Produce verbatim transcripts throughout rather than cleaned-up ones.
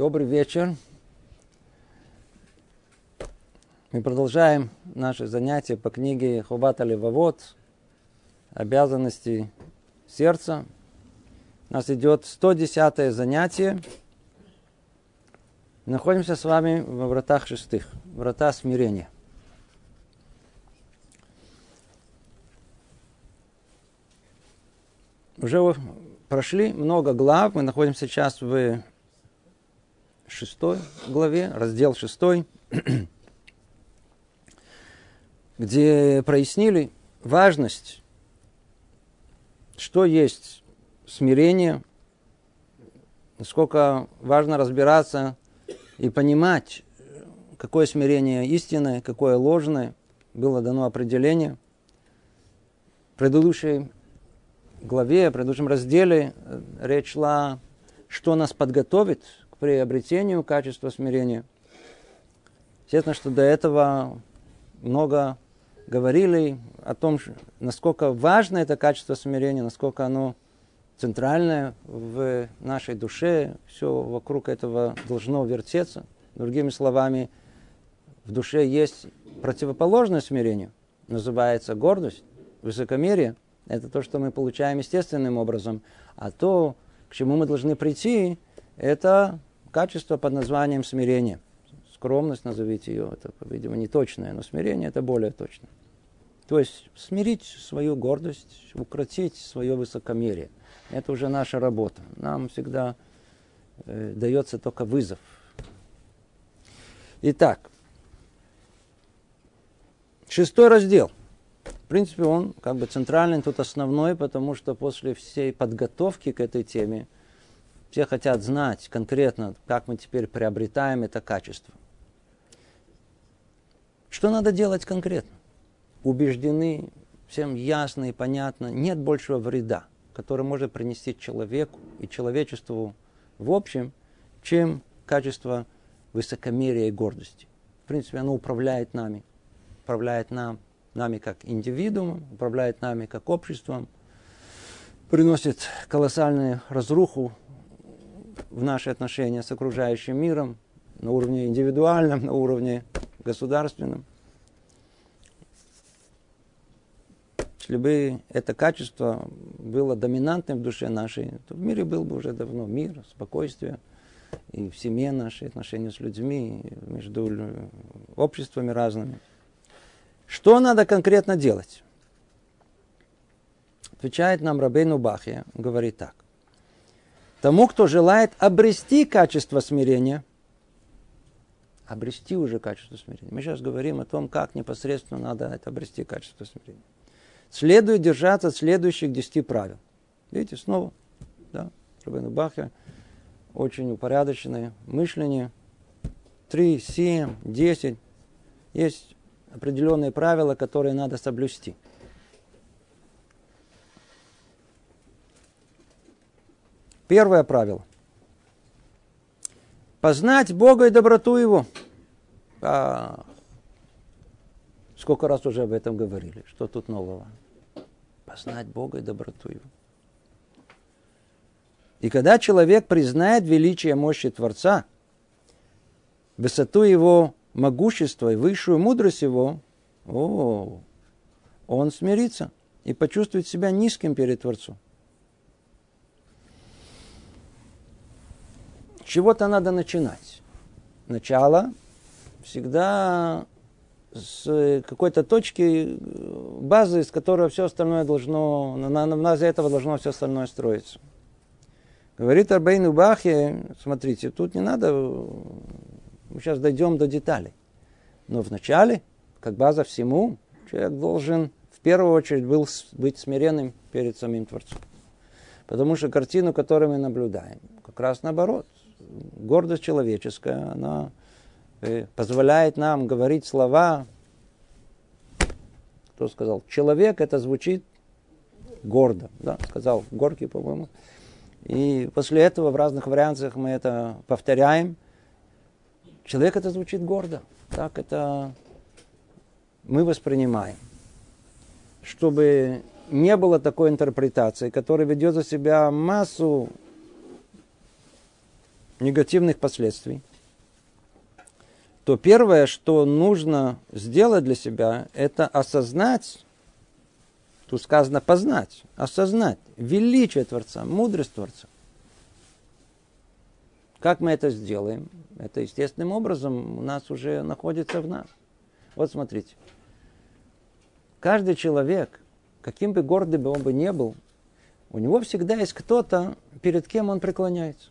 Добрый вечер. Мы продолжаем наши занятия по книге Ховат а-Левавот, обязанности сердца. У нас идет сто десятое занятие. Находимся с вами во вратах шестых, врата смирения. Уже прошли много глав, мы находимся сейчас в шестой главе, раздел шестой, где прояснили важность, что есть смирение, насколько важно разбираться и понимать, какое смирение истинное, какое ложное, было дано определение. В предыдущей главе, в предыдущем разделе речь шла, что нас подготовит приобретению качества смирения. Естественно, что до этого много говорили о том, насколько важно это качество смирения, насколько оно центральное в нашей душе, все вокруг этого должно вертеться. Другими словами, в душе есть противоположное смирению, называется гордость, высокомерие. Это то, что мы получаем естественным образом. А то, к чему мы должны прийти, это качество под названием смирение. Скромность, назовите ее, это, видимо, не точное, но смирение это более точно. То есть смирить свою гордость, укротить свое высокомерие. Это уже наша работа. Нам всегда э, дается только вызов. Итак, шестой раздел. В принципе, он как бы центральный, тут основной, потому что после всей подготовки к этой теме все хотят знать конкретно, как мы теперь приобретаем это качество. Что надо делать конкретно? Убеждены, всем ясно и понятно, нет большего вреда, который может принести человеку и человечеству в общем, чем качество высокомерия и гордости. В принципе, оно управляет нами, управляет нам, нами как индивидуумом, управляет нами как обществом, приносит колоссальную разруху в наши отношения с окружающим миром, на уровне индивидуальном, на уровне государственном. Если бы это качество было доминантным в душе нашей, то в мире был бы уже давно мир, спокойствие, и в семье наши отношения с людьми, между обществами разными. Что надо конкретно делать? Отвечает нам Рабейну Бахия, говорит так. Тому, кто желает обрести качество смирения, обрести уже качество смирения. Мы сейчас говорим о том, как непосредственно надо это обрести качество смирения. Следует держаться следующих десяти правил. Видите, снова, да, Рабейну Бахия, очень упорядоченное мышление. Три, семь, десять. Есть определенные правила, которые надо соблюсти. Первое правило. Познать Бога и доброту Его. А, сколько раз уже об этом говорили. Что тут нового? Познать Бога и доброту Его. И когда человек признает величие мощи Творца, высоту Его могущества и высшую мудрость Его, о, он смирится и почувствует себя низким перед Творцом. Чего-то надо начинать. Начало всегда с какой-то точки, базы, с которой все остальное должно, на базе этого должно все остальное строиться. Говорит Рабейну Бахия, смотрите, тут не надо, мы сейчас дойдем до деталей. Но вначале, как база всему, человек должен в первую очередь был быть смиренным перед самим Творцом. Потому что картину, которую мы наблюдаем, как раз наоборот. Гордость человеческая, она позволяет нам говорить слова, кто сказал, человек, это звучит гордо, да, сказал Горький, по-моему. И после этого в разных вариантах мы это повторяем. Человек, это звучит гордо, так это мы воспринимаем. Чтобы не было такой интерпретации, которая ведет за себя массу негативных последствий, то первое, что нужно сделать для себя, это осознать, тут сказано познать, осознать величие Творца, мудрость Творца. Как мы это сделаем? Это естественным образом у нас уже находится в нас. Вот смотрите. Каждый человек, каким бы гордым он бы ни был, у него всегда есть кто-то, перед кем он преклоняется.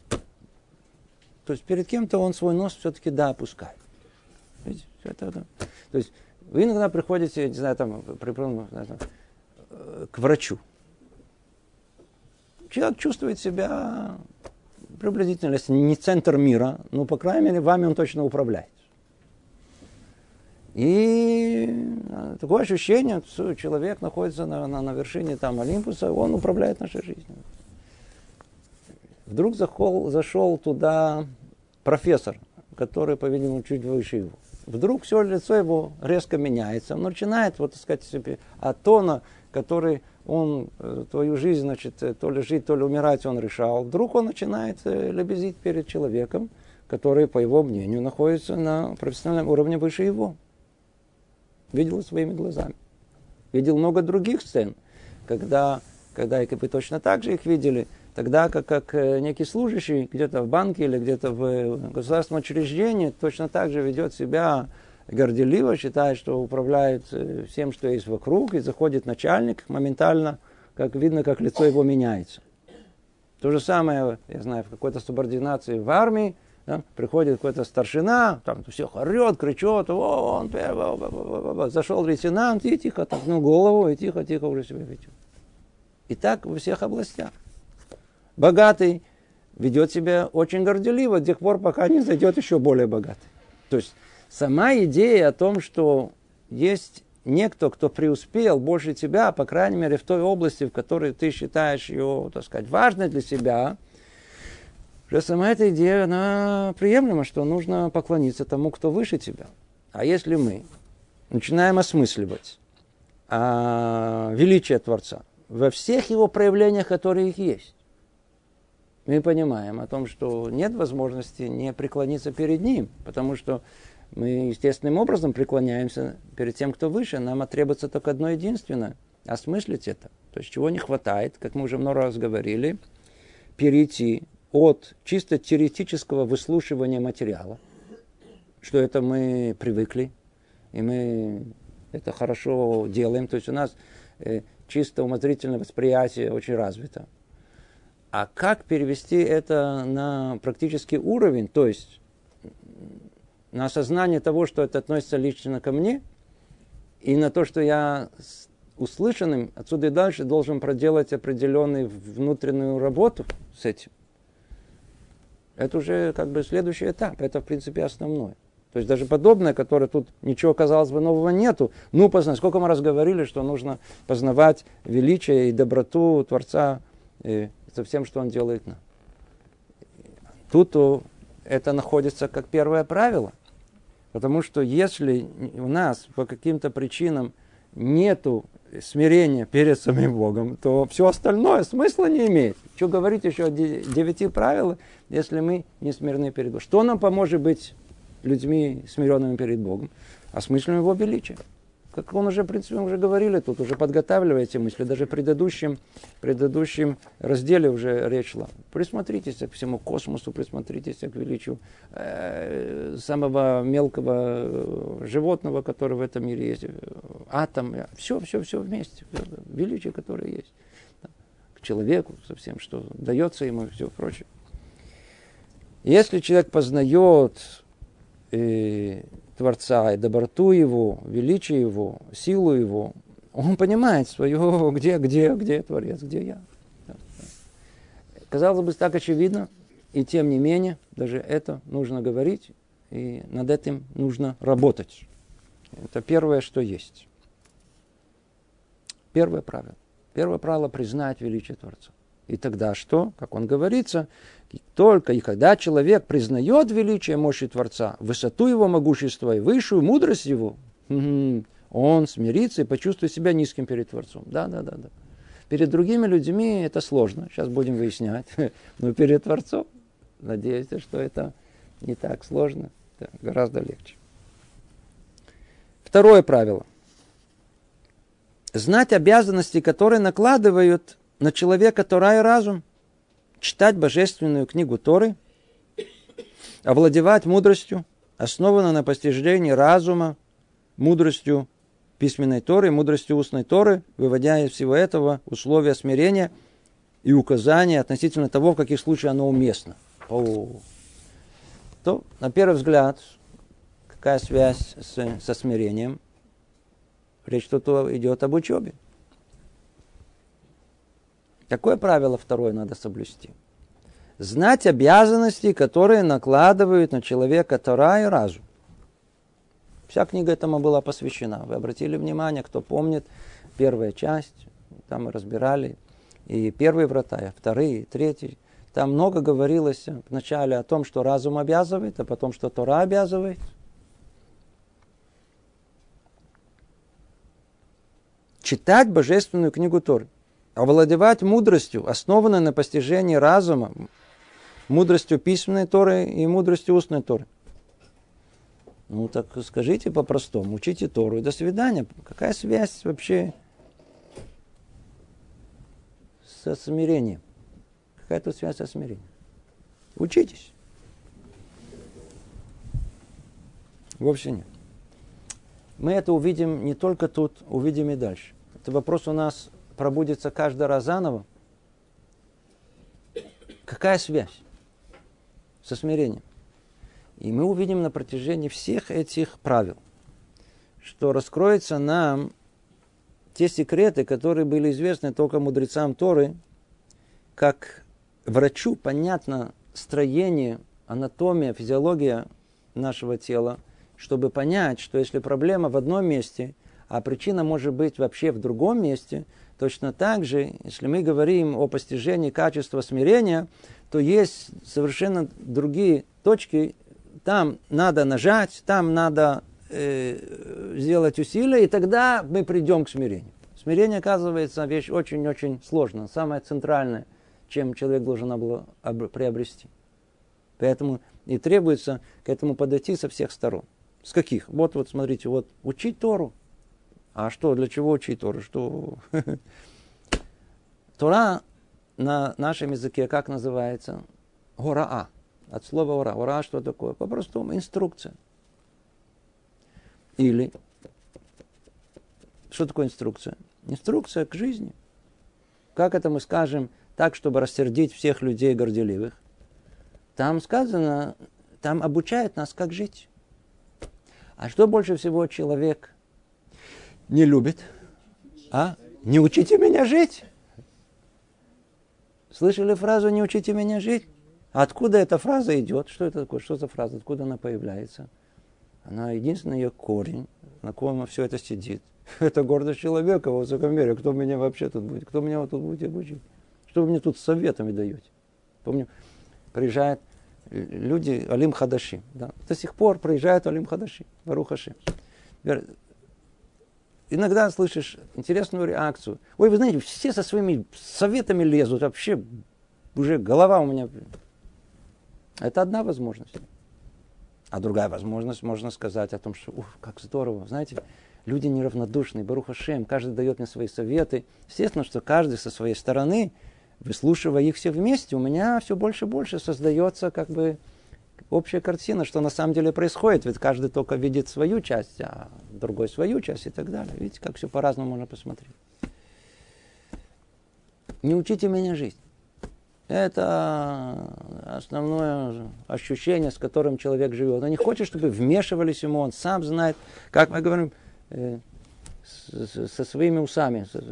То есть перед кем-то он свой нос все-таки, да, опускает. Видите? Это, да. То есть вы иногда приходите, не знаю, там, к врачу. Человек чувствует себя... приблизительно, если не центр мира, ну, по крайней мере, вами он точно управляет. И такое ощущение, что человек находится на, на, на вершине там, Олимпуса, он управляет нашей жизнью. Вдруг захол, зашел туда профессор, который, по-видимому, чуть выше его. Вдруг все лицо его резко меняется. Он начинает, вот, так сказать, себе от тона, который... он твою жизнь, значит, то ли жить, то ли умирать он решал. Вдруг он начинает лебезить перед человеком, который, по его мнению, находится на профессиональном уровне выше его. Видел своими глазами. Видел много других сцен, когда, когда вы точно так же их видели, тогда как, как некий служащий где-то в банке или где-то в государственном учреждении точно так же ведет себя горделиво, считает, что управляет всем, что есть вокруг, и заходит начальник, моментально, как видно, как лицо его меняется. То же самое, я знаю, в какой-то субординации в армии, да, приходит какой-то старшина, там всех орет, кричет, о, он, зашел лейтенант, и тихо отогнул голову, и тихо-тихо уже себя ведет. И так во всех областях. Богатый ведет себя очень горделиво до тех пор, пока не зайдет еще более богатый. То есть, сама идея о том, что есть некто, кто преуспел больше тебя, по крайней мере, в той области, в которой ты считаешь ее, так сказать, важной для себя, уже сама эта идея, она приемлема, что нужно поклониться тому, кто выше тебя. А если мы начинаем осмысливать величие Творца во всех его проявлениях, которые есть, мы понимаем о том, что нет возможности не преклониться перед ним, потому что мы естественным образом преклоняемся перед тем, кто выше. Нам требуется только одно единственное – осмыслить это. То есть, чего не хватает, как мы уже много раз говорили, перейти от чисто теоретического выслушивания материала, что это мы привыкли, и мы это хорошо делаем. То есть, у нас чисто умозрительное восприятие очень развито. А как перевести это на практический уровень, то есть… на осознание того, что это относится лично ко мне, и на то, что я с услышанным отсюда и дальше должен проделать определенную внутреннюю работу с этим. Это уже как бы следующий этап, это в принципе основное. То есть даже подобное, которое тут ничего, казалось бы, нового нету. Ну, познать, сколько мы раз говорили, что нужно познавать величие и доброту Творца и со всем, что Он делает нам. Тут это находится как первое правило. Потому что если у нас по каким-то причинам нет смирения перед самим Богом, то все остальное смысла не имеет. Что говорить еще о девяти правилах, если мы не смирены перед Богом? Что нам поможет быть людьми, смиренными перед Богом? Осмысливаем его величие. Как он уже, в принципе, мы уже говорили, тут уже подготавливая эти мысли, даже в предыдущем, предыдущем разделе уже речь шла. Присмотритесь к всему космосу, присмотритесь к величию э, самого мелкого животного, которое в этом мире есть, атом, все, все, все вместе, величие, которое есть, к человеку совсем, что дается ему и все прочее. Если человек познает э, Творца и доброту его, величие его, силу его, он понимает свое, где, где, где Творец, где я. Казалось бы, так очевидно, и тем не менее, даже это нужно говорить, и над этим нужно работать. Это первое, что есть. Первое правило. Первое правило – признать величие Творца. И тогда что? Как он говорится, только и когда человек признает величие мощи Творца, высоту его могущества и высшую мудрость его, он смирится и почувствует себя низким перед Творцом. Да, да, да, да. Перед другими людьми это сложно, сейчас будем выяснять, но перед Творцом Надеюсь, что это не так сложно, да, гораздо легче. Второе правило. Знать обязанности, которые накладывают на человека Тора и разум. Читать божественную книгу Торы, овладевать мудростью, основанной на постижении разума, мудростью письменной Торы, мудростью устной Торы, выводя из всего этого условия смирения и указания относительно того, в каких случаях оно уместно. О-о-о. То, на первый взгляд, какая связь с, со смирением? Речь тут идет об учебе. Такое правило второе надо соблюсти. Знать обязанности, которые накладывают на человека Тора и разум. Вся книга этому была посвящена. Вы обратили внимание, кто помнит, первая часть, там мы разбирали и первые врата, и вторые, и третьи. Там много говорилось вначале о том, что разум обязывает, а потом, что Тора обязывает. Читать божественную книгу Торы. Овладевать мудростью, основанной на постижении разума, мудростью письменной Торы и мудростью устной Торы. Ну так скажите по-простому, учите Тору и до свидания. Какая связь вообще со смирением? Какая тут связь со смирением? Учитесь. Вовсе нет. Мы это увидим не только тут, увидим и дальше. Это вопрос у нас... пробудится каждый раз заново. Какая связь со смирением? И мы увидим на протяжении всех этих правил, что раскроются нам те секреты, которые были известны только мудрецам Торы, как врачу понятно строение, анатомия, физиология нашего тела, чтобы понять, что если проблема в одном месте, а причина может быть вообще в другом месте, точно так же, если мы говорим о постижении качества смирения, то есть совершенно другие точки. Там надо нажать, там надо э, сделать усилия, и тогда мы придем к смирению. Смирение, оказывается, вещь очень-очень сложная, самая центральная, чем человек должен был приобрести. Поэтому и требуется к этому подойти со всех сторон. С каких? Вот, вот смотрите, вот учить Тору. А что, для чего учить Тору? Что? Тора на нашем языке как называется? Ораа. От слова ора. Ораа что такое? По-простому инструкция. Или что такое инструкция? Инструкция к жизни. Как это мы скажем так, чтобы рассердить всех людей горделивых? Там сказано, там обучают нас, как жить. А что больше всего человек не любит? А? Не учите меня жить. Слышали фразу «не учите меня жить»? Откуда эта фраза идет? Что это такое? Что за фраза? Откуда она появляется? Она единственный ее корень, на ком все это сидит. Это гордость человека во всяком мире. Кто меня вообще тут будет? Кто меня вот тут будет обучить? Что вы мне тут советами даете? Помню, приезжают люди Алим Хадаши. Да? До сих пор приезжают Алим Хадаши, Барух Ашем. Иногда слышишь интересную реакцию. Ой, вы знаете, все со своими советами лезут. Вообще уже голова у меня... Это одна возможность. А другая возможность, можно сказать о том, что ух, как здорово. Знаете, люди неравнодушны. Барух Ашем, каждый дает мне свои советы. Естественно, что каждый со своей стороны, выслушивая их все вместе, у меня все больше и больше создается как бы общая картина, что на самом деле происходит. Ведь каждый только видит свою часть, а другой свою часть и так далее. Видите, как все по-разному можно посмотреть. Не учите меня жить. Это основное ощущение, с которым человек живет. Он не хочет, чтобы вмешивались ему. Он сам знает, как мы говорим, э, со, со своими усами. Сам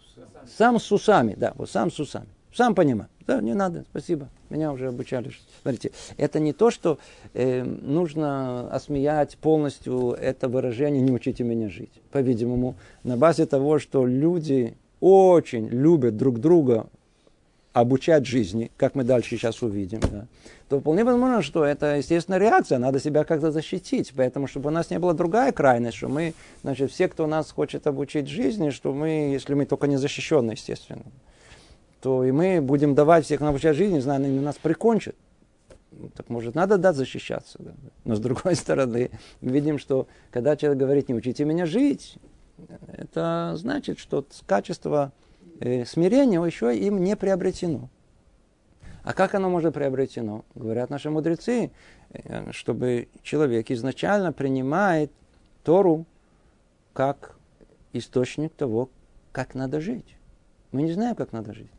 с усами. Сам с усами, да. Вот сам с усами. Сам понимаю. Да, не надо, спасибо. Меня уже обучали. Смотрите, это не то, что э, нужно осмеять полностью это выражение «не учите меня жить». По-видимому, на базе того, что люди очень любят друг друга обучать жизни, как мы дальше сейчас увидим, да, то вполне возможно, что это естественная реакция, надо себя как-то защитить. Поэтому, чтобы у нас не была другая крайность, что мы, значит, все, кто нас хочет обучить жизни, что мы, если мы только не защищены, естественно, то и мы будем давать всех нам обучать жизни, не знаю, они нас прикончат. Ну, так может, надо, да, защищаться. Да? Но с другой стороны, видим, что когда человек говорит, не учите меня жить, это значит, что качество э, смирения еще им не приобретено. А как оно может приобретено? Говорят наши мудрецы, э, чтобы человек изначально принимает Тору как источник того, как надо жить. Мы не знаем, как надо жить.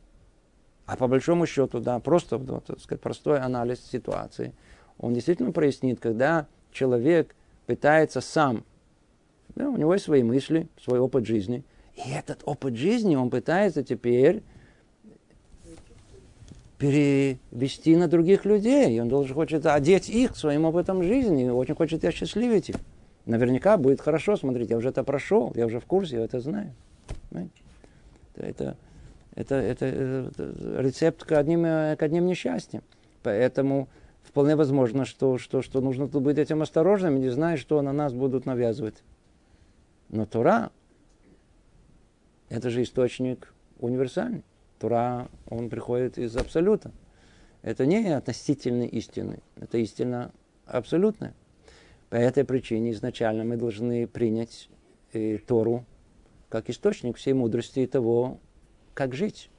А по большому счету, да, просто ну, так сказать, простой анализ ситуации, он действительно прояснит, когда человек пытается сам, да, у него есть свои мысли, свой опыт жизни, и этот опыт жизни он пытается теперь перевести на других людей, и он должен хочет одеть их своим опытом жизни, и очень хочет осчастливить их. Наверняка будет хорошо, смотрите, я уже это прошел, я уже в курсе, я это знаю. Это... Это, это, это рецепт к одним, к одним несчастьям. Поэтому вполне возможно, что, что, что нужно тут быть этим осторожным, не зная, что на нас будут навязывать. Но Тора – это же источник универсальный. Тора, он приходит из абсолюта. Это не относительно истины, это истина абсолютная. По этой причине изначально мы должны принять Тору как источник всей мудрости и того, как жить.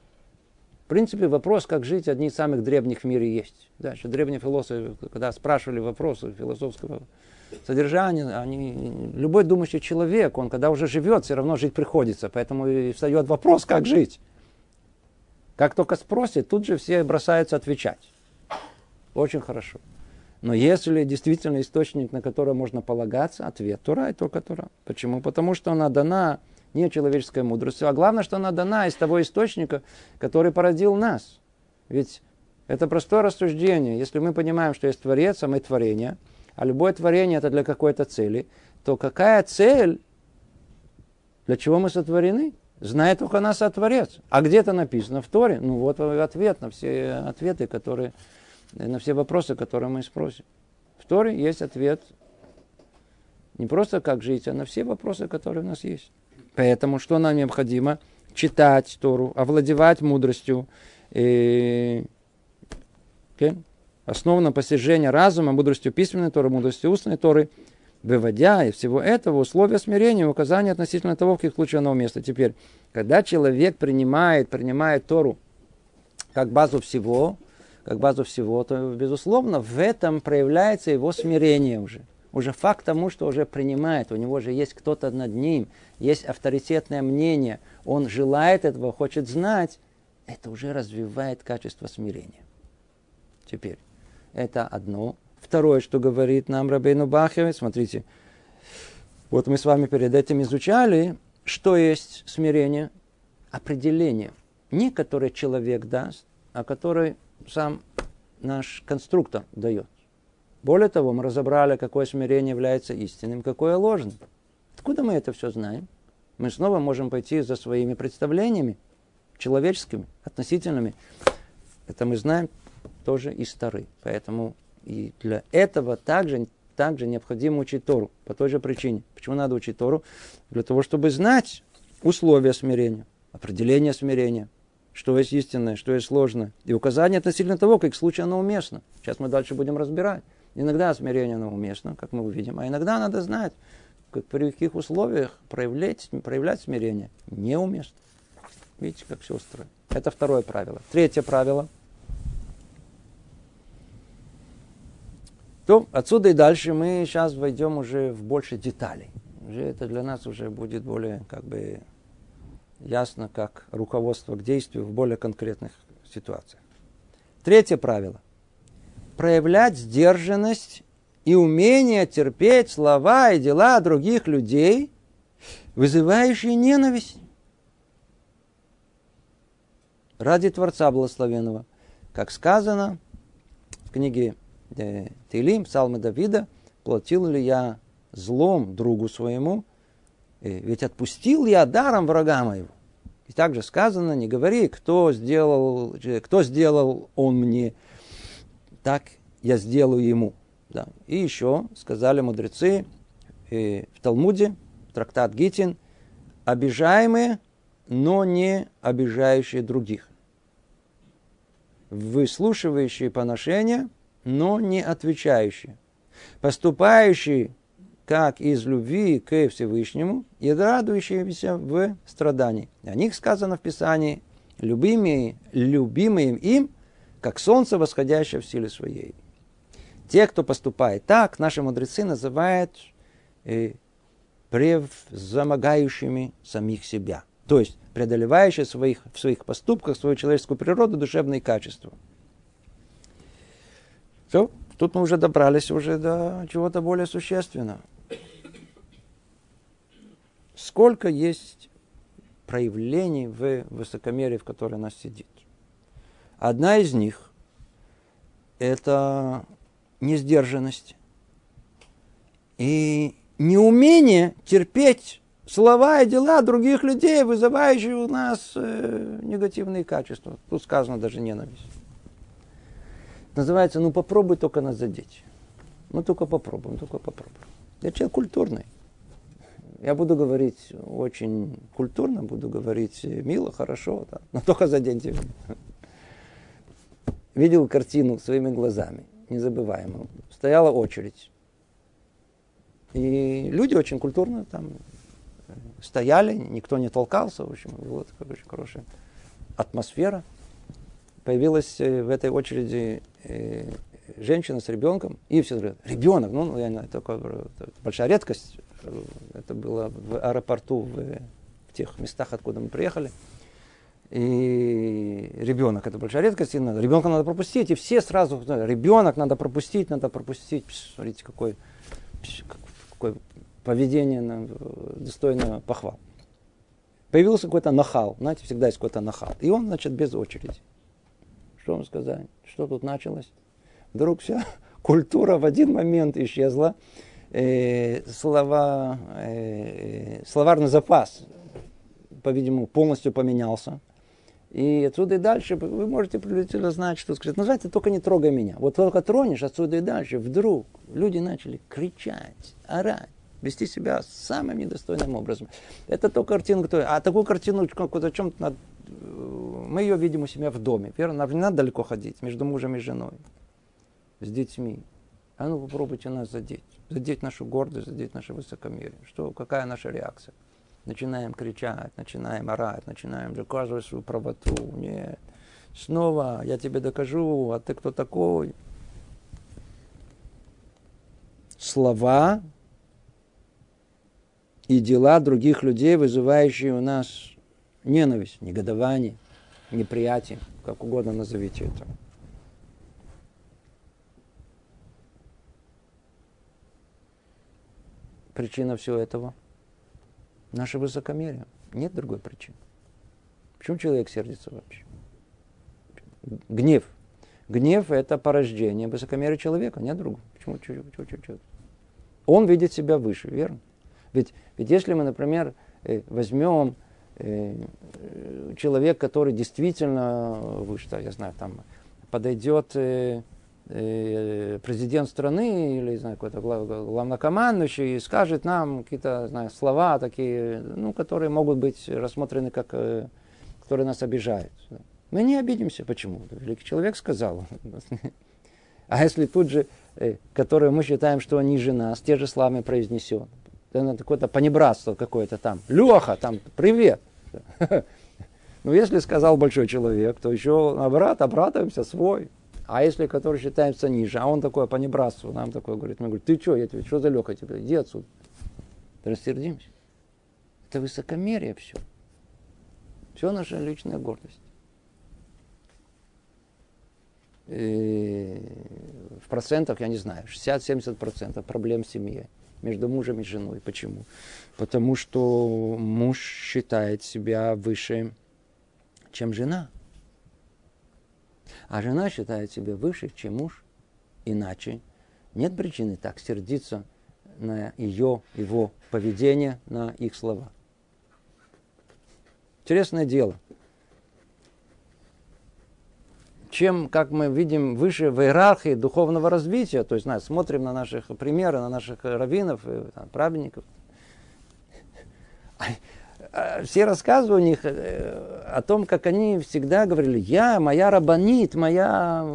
В принципе, вопрос, как жить, одни из самых древних в мире есть. Да, еще древние философы, когда спрашивали вопросы философского содержания, они, любой думающий человек, он когда уже живет, все равно жить приходится. Поэтому и встает вопрос, как жить. Как только спросит, тут же все бросаются отвечать. Очень хорошо. Но если действительно источник, на который можно полагаться, ответ Тора и только Тора. Почему? Потому что она дана не человеческая мудрость, а главное, что она дана из того источника, который породил нас. Ведь это простое рассуждение. Если мы понимаем, что есть Творец, а мы творение, а любое творение это для какой-то цели, то какая цель, для чего мы сотворены, знает только нас, а Творец. А где это написано в Торе? Ну вот ответ на все ответы, которые, на все вопросы, которые мы спросим. В Торе есть ответ не просто как жить, а на все вопросы, которые у нас есть. Поэтому что нам необходимо? Читать Тору, овладевать мудростью. И... Okay. Основано постижение разума, мудростью письменной Торы, мудростью устной Торы, выводя из всего этого условия смирения, указания относительно того, в каких случаях оно уместно. Теперь, когда человек принимает, принимает Тору как базу всего, как базу всего, то, безусловно, в этом проявляется его смирение уже. Уже факт тому, что уже принимает, у него же есть кто-то над ним, есть авторитетное мнение, он желает этого, хочет знать, это уже развивает качество смирения. Теперь, это одно. Второе, что говорит нам Рабейну Бахья, смотрите, вот мы с вами перед этим изучали, что есть смирение, определение, не которое человек даст, а которое сам наш конструктор дает. Более того, мы разобрали, какое смирение является истинным, какое ложным. Откуда мы это все знаем? Мы снова можем пойти за своими представлениями, человеческими, относительными. Это мы знаем тоже из Торы. Поэтому и для этого также, также необходимо учить Тору. По той же причине. Почему надо учить Тору? Для того, чтобы знать условия смирения, определение смирения. Что есть истинное, что есть ложное. И указание относительно того, как в случае оно уместно. Сейчас мы дальше будем разбирать. Иногда смирение оно уместно, как мы увидим, а иногда надо знать, как, при каких условиях проявлять, проявлять смирение неуместно. Видите, как все устроено. Это второе правило. Третье правило. То отсюда и дальше мы сейчас войдем уже в больше деталей. Уже это для нас уже будет более как бы ясно, как руководство к действию в более конкретных ситуациях. Третье правило. Проявлять сдержанность и умение терпеть слова и дела других людей, вызывающие ненависть. Ради Творца Благословенного. Как сказано в книге Теилим, Псалмы Давида, «Платил ли я злом другу своему? Ведь отпустил я даром врага моего». И также сказано, не говори, кто сделал, кто сделал он мне, так я сделаю ему. Да. И еще сказали мудрецы э, в Талмуде, трактат Гитин, обижаемые, но не обижающие других. выслушивающий поношение, но не отвечающий, поступающий как из любви к Всевышнему и радующийся в страдании. О них сказано в Писании: любимые, любимые им, как солнце, восходящее в силе своей. Те, кто поступает так, наши мудрецы называют э, превзмогающими самих себя. То есть преодолевающие своих, в своих поступках свою человеческую природу, душевные качества. Все, тут мы уже добрались уже до чего-то более существенного. Сколько есть проявлений в высокомерии, в которой нас сидит. Одна из них – это несдержанность и неумение терпеть слова и дела других людей, вызывающие у нас э, негативные качества. Тут сказано даже ненависть. Называется, ну попробуй только нас задеть. Ну только попробуем, только попробуем. Я человек культурный. Я буду говорить очень культурно, буду говорить мило, хорошо, да, но только заденьте меня. Видел картину своими глазами, незабываемую. Стояла очередь. И люди очень культурно там стояли, никто не толкался, в общем, была такая очень хорошая атмосфера. Появилась в этой очереди женщина с ребенком, и все говорят: ребенок, ну, я такой, это большая редкость. Это было в аэропорту, в, в тех местах, откуда мы приехали. И ребенок, это большая редкость, и надо, ребенка надо пропустить. И все сразу: ребенок надо пропустить, надо пропустить. Пш, смотрите, какое, пш, какое поведение достойно похвал. Появился какой-то нахал, знаете, всегда есть какой-то нахал. И он, значит, без очереди. Что вам сказать? Что тут началось? Вдруг вся культура в один момент исчезла. Э, слова, э, словарный запас, по-видимому, полностью поменялся. И отсюда и дальше вы можете приблизительно знать, что сказать. Ну, знаете, только не трогай меня. Вот только тронешь, отсюда и дальше вдруг люди начали кричать, орать, вести себя самым недостойным образом. Это то картина, а такую картину, о чем надо, мы ее видим у себя в доме. Верно, нам не надо далеко ходить между мужем и женой, с детьми. А ну попробуйте нас задеть. Задеть нашу гордость, задеть наше высокомерие. Что, какая наша реакция? Начинаем кричать, начинаем орать, начинаем доказывать свою правоту. Нет. Снова я тебе докажу, а ты кто такой? Слова и дела других людей, вызывающие у нас ненависть, негодование, неприятие, как угодно назовите это. Причина всего этого – наше высокомерие. Нет другой причины. Почему человек сердится вообще? Гнев. Гнев – это порождение высокомерия человека, нет другого. Почему? Чего, чего, чего, чего? Он видит себя выше, верно? Ведь, ведь если мы, например, возьмем человека, который действительно выше, я знаю, там подойдет президент страны или, знаю, какой-то главнокомандующий, и скажет нам какие-то, знаю, слова такие, ну, которые могут быть рассмотрены как, которые нас обижают. Мы не обидимся. Почему? Великий человек сказал. А если тут же, которые мы считаем, что ниже нас, те же слова произнесет, это какое-то понебратство какое-то там. Леха, там, привет. Ну, если сказал большой человек, то еще обрат, обратываемся свой. А если который считается ниже, а он такое по небратству, нам такое говорит, мы говорим: ты что, я тебе, что за Леха тебе, иди отсюда. Рассердимся. Это высокомерие все. Все наша личная гордость. И в процентах, я не знаю, шестьдесят-семьдесят процентов проблем в семье между мужем и женой. Почему? Потому что муж считает себя выше, чем жена. А жена считает себя выше, чем муж. Иначе нет причины так сердиться на ее, его поведение, на их слова. Интересное дело. Чем, как мы видим, выше в иерархии духовного развития, то есть, знаете, смотрим на наших примеры, на наших раввинов, там, праведников, все рассказы у них о том, как они всегда говорили, я, моя рабанит, моя,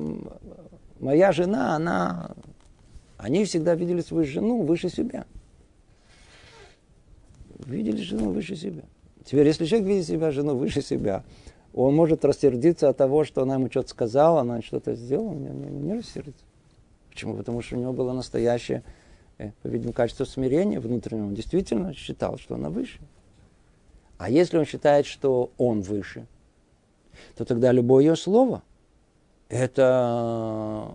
моя жена, она... Они всегда видели свою жену выше себя. Видели жену выше себя. Теперь, если человек видит себя, жену выше себя, он может рассердиться от того, что она ему что-то сказала, она что-то сделала, он не, не, не рассердится. Почему? Потому что у него было настоящее, по-видимому, качество смирения внутреннего. Он действительно считал, что она выше. А если он считает, что он выше, то тогда любое ее слово, это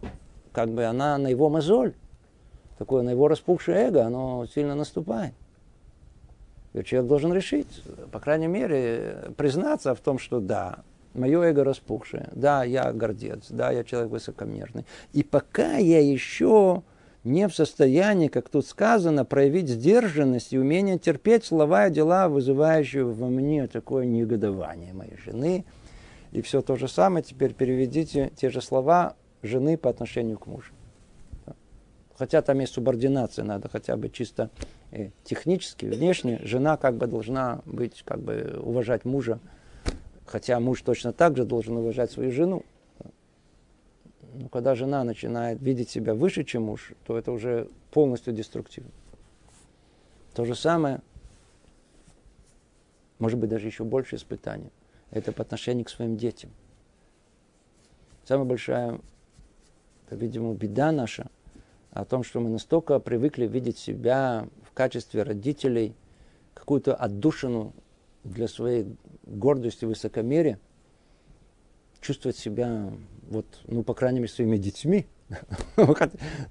как бы она на его мозоль, такое на его распухшее эго, оно сильно наступает. И человек должен решить, по крайней мере, признаться в том, что да, мое эго распухшее, да, я гордец, да, я человек высокомерный. И пока я еще не в состоянии, как тут сказано, проявить сдержанность и умение терпеть слова и дела, вызывающие во мне такое негодование моей жены. И все то же самое, теперь переведите те же слова жены по отношению к мужу. Хотя там есть субординация, надо хотя бы чисто технически, внешне, жена как бы должна быть, как бы уважать мужа, хотя муж точно так же должен уважать свою жену. Но когда жена начинает видеть себя выше, чем муж, то это уже полностью деструктивно. То же самое, может быть, даже еще больше испытание, это по отношению к своим детям. Самая большая, по-видимому, беда наша о том, что мы настолько привыкли видеть себя в качестве родителей, какую-то отдушину для своей гордости, высокомерия, чувствовать себя, вот, ну, по крайней мере, своими детьми.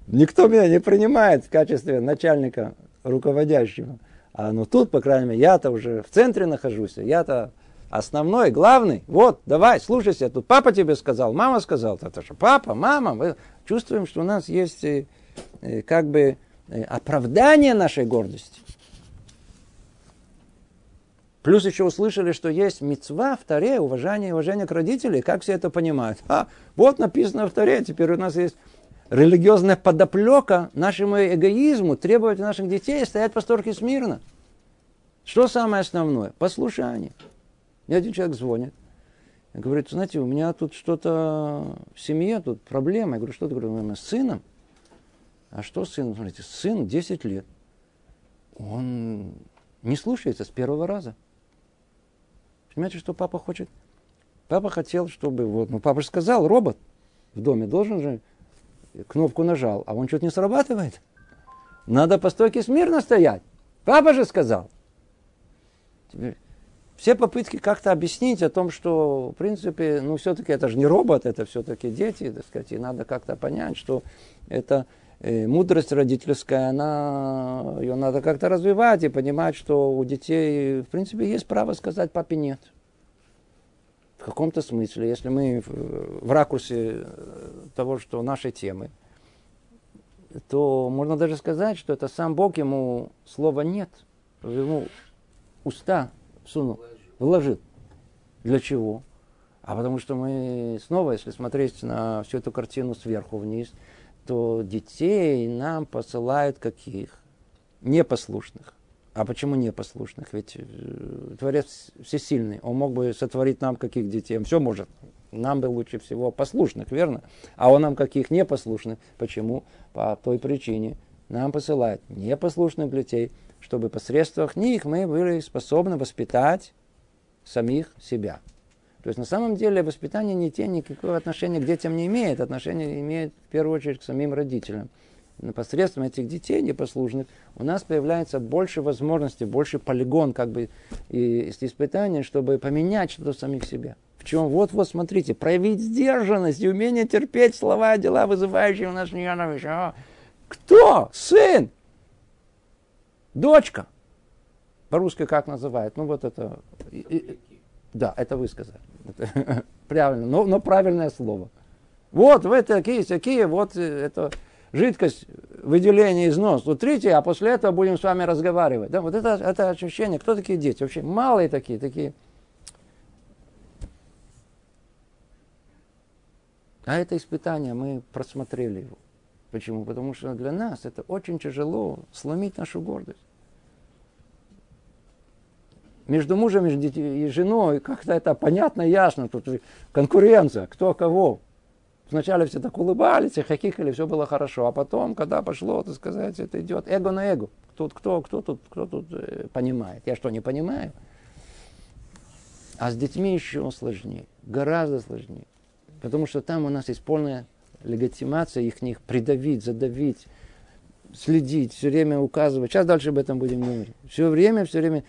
Никто меня не принимает в качестве начальника, руководящего. А ну тут, по крайней мере, я-то уже в центре нахожусь, я-то основной, главный. Вот, давай, слушайся, тут папа тебе сказал, мама сказала, это же папа, мама. Мы чувствуем, что у нас есть как бы оправдание нашей гордости. Плюс еще услышали, что есть мицва в Торе, уважение и уважение к родителям. Как все это понимают? А, вот написано в Торе, теперь у нас есть религиозная подоплека нашему эгоизму, требовать от наших детей стоять по стороне смирно. Что самое основное? Послушание. Мне один человек звонит, говорит, знаете, у меня тут что-то в семье, тут проблема. Я говорю, что ты? Говорю, мы с сыном. А что с сыном? Смотрите, сын десять лет. Он не слушается с первого раза. Понимаете, что папа хочет? Папа хотел, чтобы... вот, ну, папа же сказал, робот в доме должен же... Кнопку нажал, а он что-то не срабатывает. Надо по стойке смирно стоять. Папа же сказал. Теперь все попытки как-то объяснить о том, что, в принципе, ну, все-таки это же не робот, это все-таки дети, так сказать, и надо как-то понять, что это... мудрость родительская, она, ее надо как-то развивать и понимать, что у детей, в принципе, есть право сказать папе нет. В каком-то смысле, если мы в ракурсе того, что нашей темы, то можно даже сказать, что это сам Бог ему слова нет, ему уста сунул, вложил. Для чего? А потому что мы снова, если смотреть на всю эту картину сверху вниз, то детей нам посылают каких? Непослушных. А почему непослушных? Ведь Творец всесильный. Он мог бы сотворить нам каких детей? Он все может. Нам бы лучше всего послушных, верно? А он нам каких? Непослушных. Почему? По той причине. Нам посылают непослушных детей, чтобы посредством них мы были способны воспитать самих себя. То есть, на самом деле, воспитание детей никакого отношения к детям не имеет. Отношение имеет, в первую очередь, к самим родителям. Но посредством этих детей непослушных у нас появляется больше возможностей, больше полигон, как бы, и испытаний, чтобы поменять что-то в самих себе. В чем? Вот-вот, смотрите, проявить сдержанность и умение терпеть слова и дела, вызывающие у нас ненависть. Кто? Сын? Дочка? По-русски как называют? Ну, вот это... Да, это вы сказали. Это, правильно, но, но правильное слово. Вот, вы такие, всякие, вот это жидкость, выделение из носа. Утрите, а после этого будем с вами разговаривать. Да, вот это, это ощущение. Кто такие дети? Вообще малые такие, такие. А это испытание, мы просмотрели его. Почему? Потому что для нас это очень тяжело сломить нашу гордость. между мужем и женой как-то это понятно, ясно, тут конкуренция, кто кого. Вначале все так улыбались и хихикали, все было хорошо, а потом, когда пошло, так сказать, это идет эго на эго. Тут кто, кто тут, кто тут понимает? Я что, не понимаю? А с детьми еще сложнее, гораздо сложнее, потому что там у нас есть полная легитимация их них придавить, задавить, следить, все время указывать. Сейчас дальше об этом будем говорить. Все время, все время.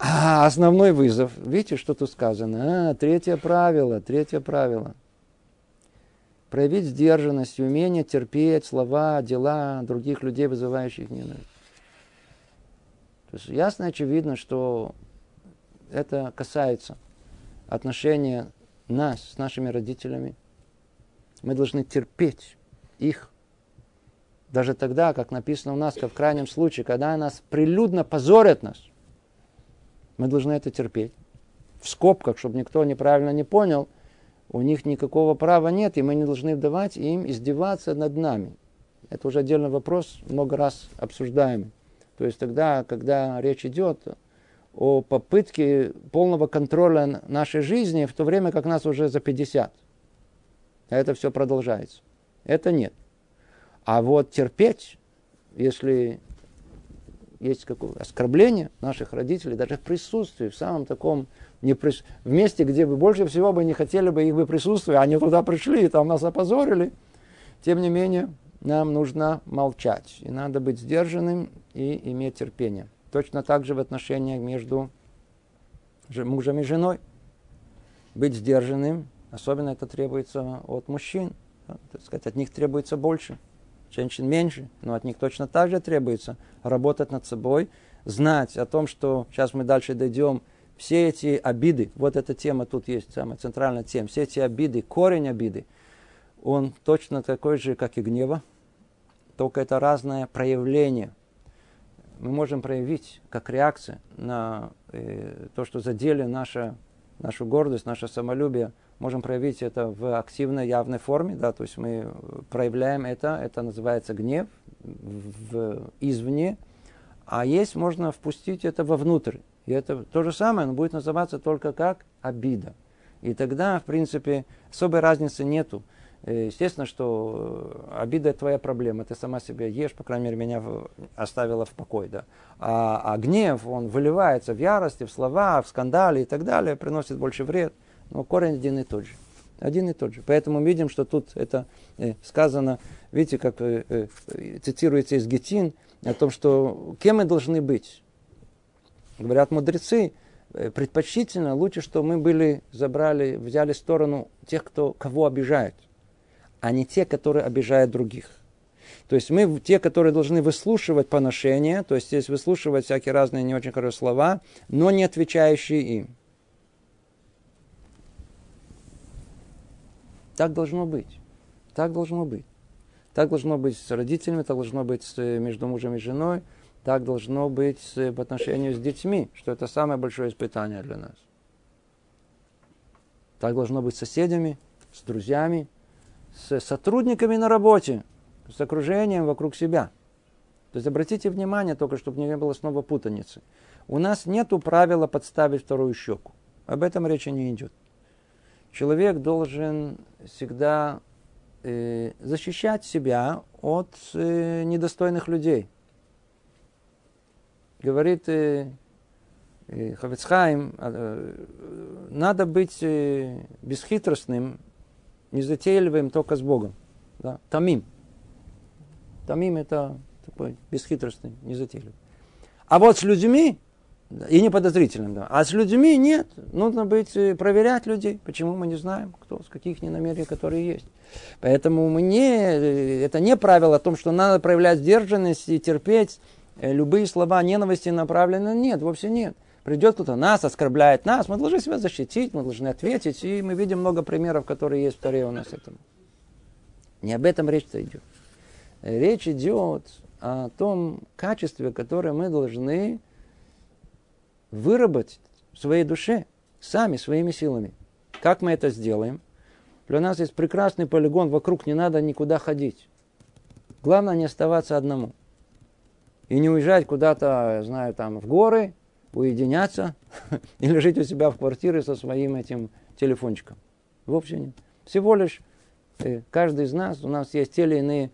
А основной вызов, видите, что тут сказано? А, третье правило, третье правило. Проявить сдержанность, умение терпеть слова, дела других людей, вызывающих ненависть. То есть ясно, очевидно, что это касается отношения нас с нашими родителями. Мы должны терпеть их. Даже тогда, как написано у нас, как в крайнем случае, когда нас прилюдно позорят нас, мы должны это терпеть. В скобках, чтобы никто неправильно не понял, у них никакого права нет, и мы не должны давать им издеваться над нами. Это уже отдельный вопрос, много раз обсуждаемый. То есть тогда, когда речь идет о попытке полного контроля нашей жизни, в то время как нас уже за пятьдесят. А это все продолжается. Это нет. А вот терпеть, если есть какое-то оскорбление наших родителей, даже в присутствии, в самом таком неприс... в месте, где вы больше всего бы не хотели бы их бы присутствовать, они туда пришли и там нас опозорили, тем не менее, нам нужно молчать. И надо быть сдержанным и иметь терпение. Точно так же в отношениях между мужем и женой. Быть сдержанным, особенно это требуется от мужчин, так сказать, от них требуется больше. Женщин меньше, но от них точно так же требуется работать над собой, знать о том, что сейчас мы дальше дойдем, все эти обиды, вот эта тема тут есть, самая центральная тема, все эти обиды, корень обиды, он точно такой же, как и гнева, только это разное проявление. Мы можем проявить как реакция на э, то, что задели наша, нашу гордость, наше самолюбие, можем проявить это в активной, явной форме, да, то есть мы проявляем это, это называется гнев в, извне, а есть, можно впустить это вовнутрь, и это то же самое, но будет называться только как обида. И тогда, в принципе, особой разницы нету. Естественно, что обида – это твоя проблема, ты сама себя ешь, по крайней мере, меня оставила в покое, да. А, а гнев, он выливается в ярости, в слова, в скандале и так далее, приносит больше вред. Но корень один и тот же. Один и тот же. Поэтому мы видим, что тут это сказано, видите, как цитируется из Гитин, о том, что кем мы должны быть. Говорят мудрецы, предпочтительно, лучше, что мы были, забрали, взяли сторону тех, кто, кого обижают, а не те, которые обижают других. То есть мы те, которые должны выслушивать поношения, то есть здесь выслушивать всякие разные не очень хорошие слова, но не отвечающие им. Так должно быть. Так должно быть. Так должно быть с родителями, так должно быть между мужем и женой, так должно быть в отношении с детьми, что это самое большое испытание для нас. Так должно быть с соседями, с друзьями, с сотрудниками на работе, с окружением вокруг себя. То есть обратите внимание, только чтобы не было снова путаницы. У нас нет правила подставить вторую щеку. Об этом речи не идет. Человек должен всегда э, защищать себя от э, недостойных людей. Говорит э, э, Хафец Хаим, э, надо быть э, бесхитростным, незатейливым только с Богом. Да? Тамим. Тамим – это такой бесхитростный, незатейливый. А вот с людьми... И неподозрительным, да. А с людьми нет. Нужно быть, проверять людей. Почему мы не знаем, кто, с каких ненамерений, которые есть. Поэтому мы не, это не правило о том, что надо проявлять сдержанность и терпеть любые слова ненависти направлены. Нет, вовсе нет. Придет кто-то нас, оскорбляет нас. Мы должны себя защитить, мы должны ответить. И мы видим много примеров, которые есть в Торе у нас этому. Не об этом речь-то идет. Речь идет о том качестве, которое мы должны... выработать в своей душе, сами, своими силами. Как мы это сделаем? Для нас есть прекрасный полигон, вокруг не надо никуда ходить. Главное не оставаться одному. И не уезжать куда-то, знаю, там в горы, уединяться, Или жить у себя в квартире со своим этим телефончиком. Вовсе нет. Всего лишь каждый из нас, у нас есть те или иные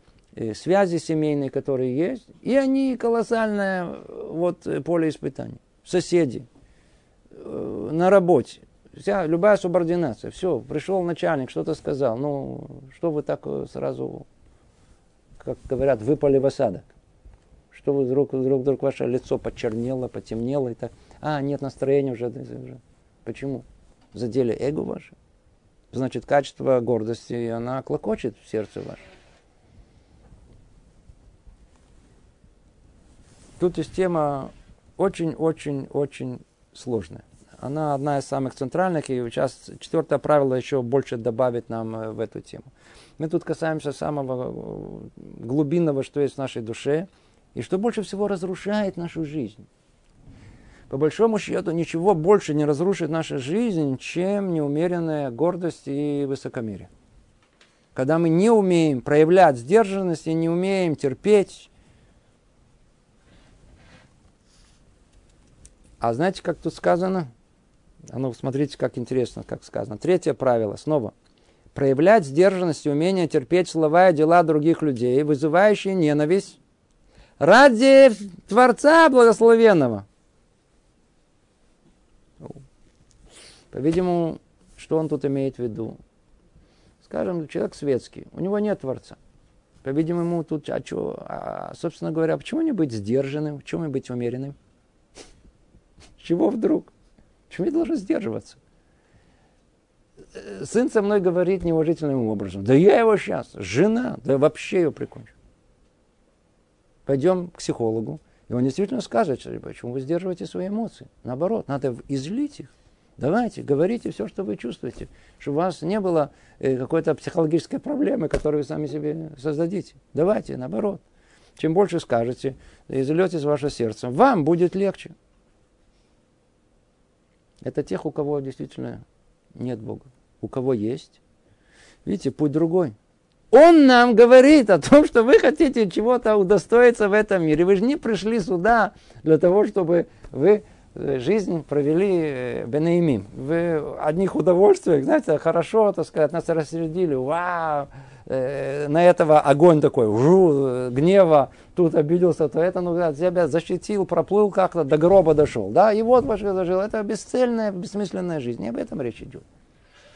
связи семейные, которые есть, и они колоссальное вот, поле испытаний. Соседи, на работе, вся, любая субординация, все, пришел начальник, что-то сказал, ну, что вы так сразу, как говорят, выпали в осадок, что вы вдруг, вдруг, вдруг ваше лицо почернело, потемнело и так, а, нет настроения уже, уже. Почему? Задели эго ваше, значит, качество гордости, она клокочет в сердце ваше. Тут система очень-очень-очень сложная. Она одна из самых центральных, и сейчас четвертое правило еще больше добавит нам в эту тему. Мы тут касаемся самого глубинного, что есть в нашей душе, и что больше всего разрушает нашу жизнь. По большому счету, ничего больше не разрушит нашу жизнь, чем неумеренная гордость и высокомерие. Когда мы не умеем проявлять сдержанность и не умеем терпеть. А знаете, как тут сказано? А ну, смотрите, как интересно, как сказано. Третье правило, снова. Проявлять сдержанность и умение терпеть слова и дела других людей, вызывающие ненависть, ради Творца Благословенного. По-видимому, что он тут имеет в виду? Скажем, человек светский, у него нет Творца. По-видимому, тут, а чё, а, собственно говоря, почему не быть сдержанным, почему не быть умеренным? Чего вдруг? Почему я должен сдерживаться? Сын со мной говорит неуважительным образом. Да я его сейчас, жена, да вообще ее прикончу. Пойдем к психологу. И он действительно скажет, почему вы сдерживаете свои эмоции. Наоборот, надо излить их. Давайте, говорите все, что вы чувствуете. Чтобы у вас не было какой-то психологической проблемы, которую вы сами себе создадите. Давайте, наоборот. Чем больше скажете, излете из вашего сердца, вам будет легче. Это тех, у кого действительно нет Бога. У кого есть. Видите, путь другой. Он нам говорит о том, что вы хотите чего-то удостоиться в этом мире. Вы же не пришли сюда для того, чтобы вы жизнь провели бенеймим. Вы одних удовольствиях, знаете, хорошо, так сказать, нас рассердили. Вау! На этого огонь такой, жу, гнева, тут обиделся, то это, ну, тебя защитил, проплыл как-то, до гроба дошел, да, и вот ваш зажил. Это бесцельная, бессмысленная жизнь, не об этом речь идет.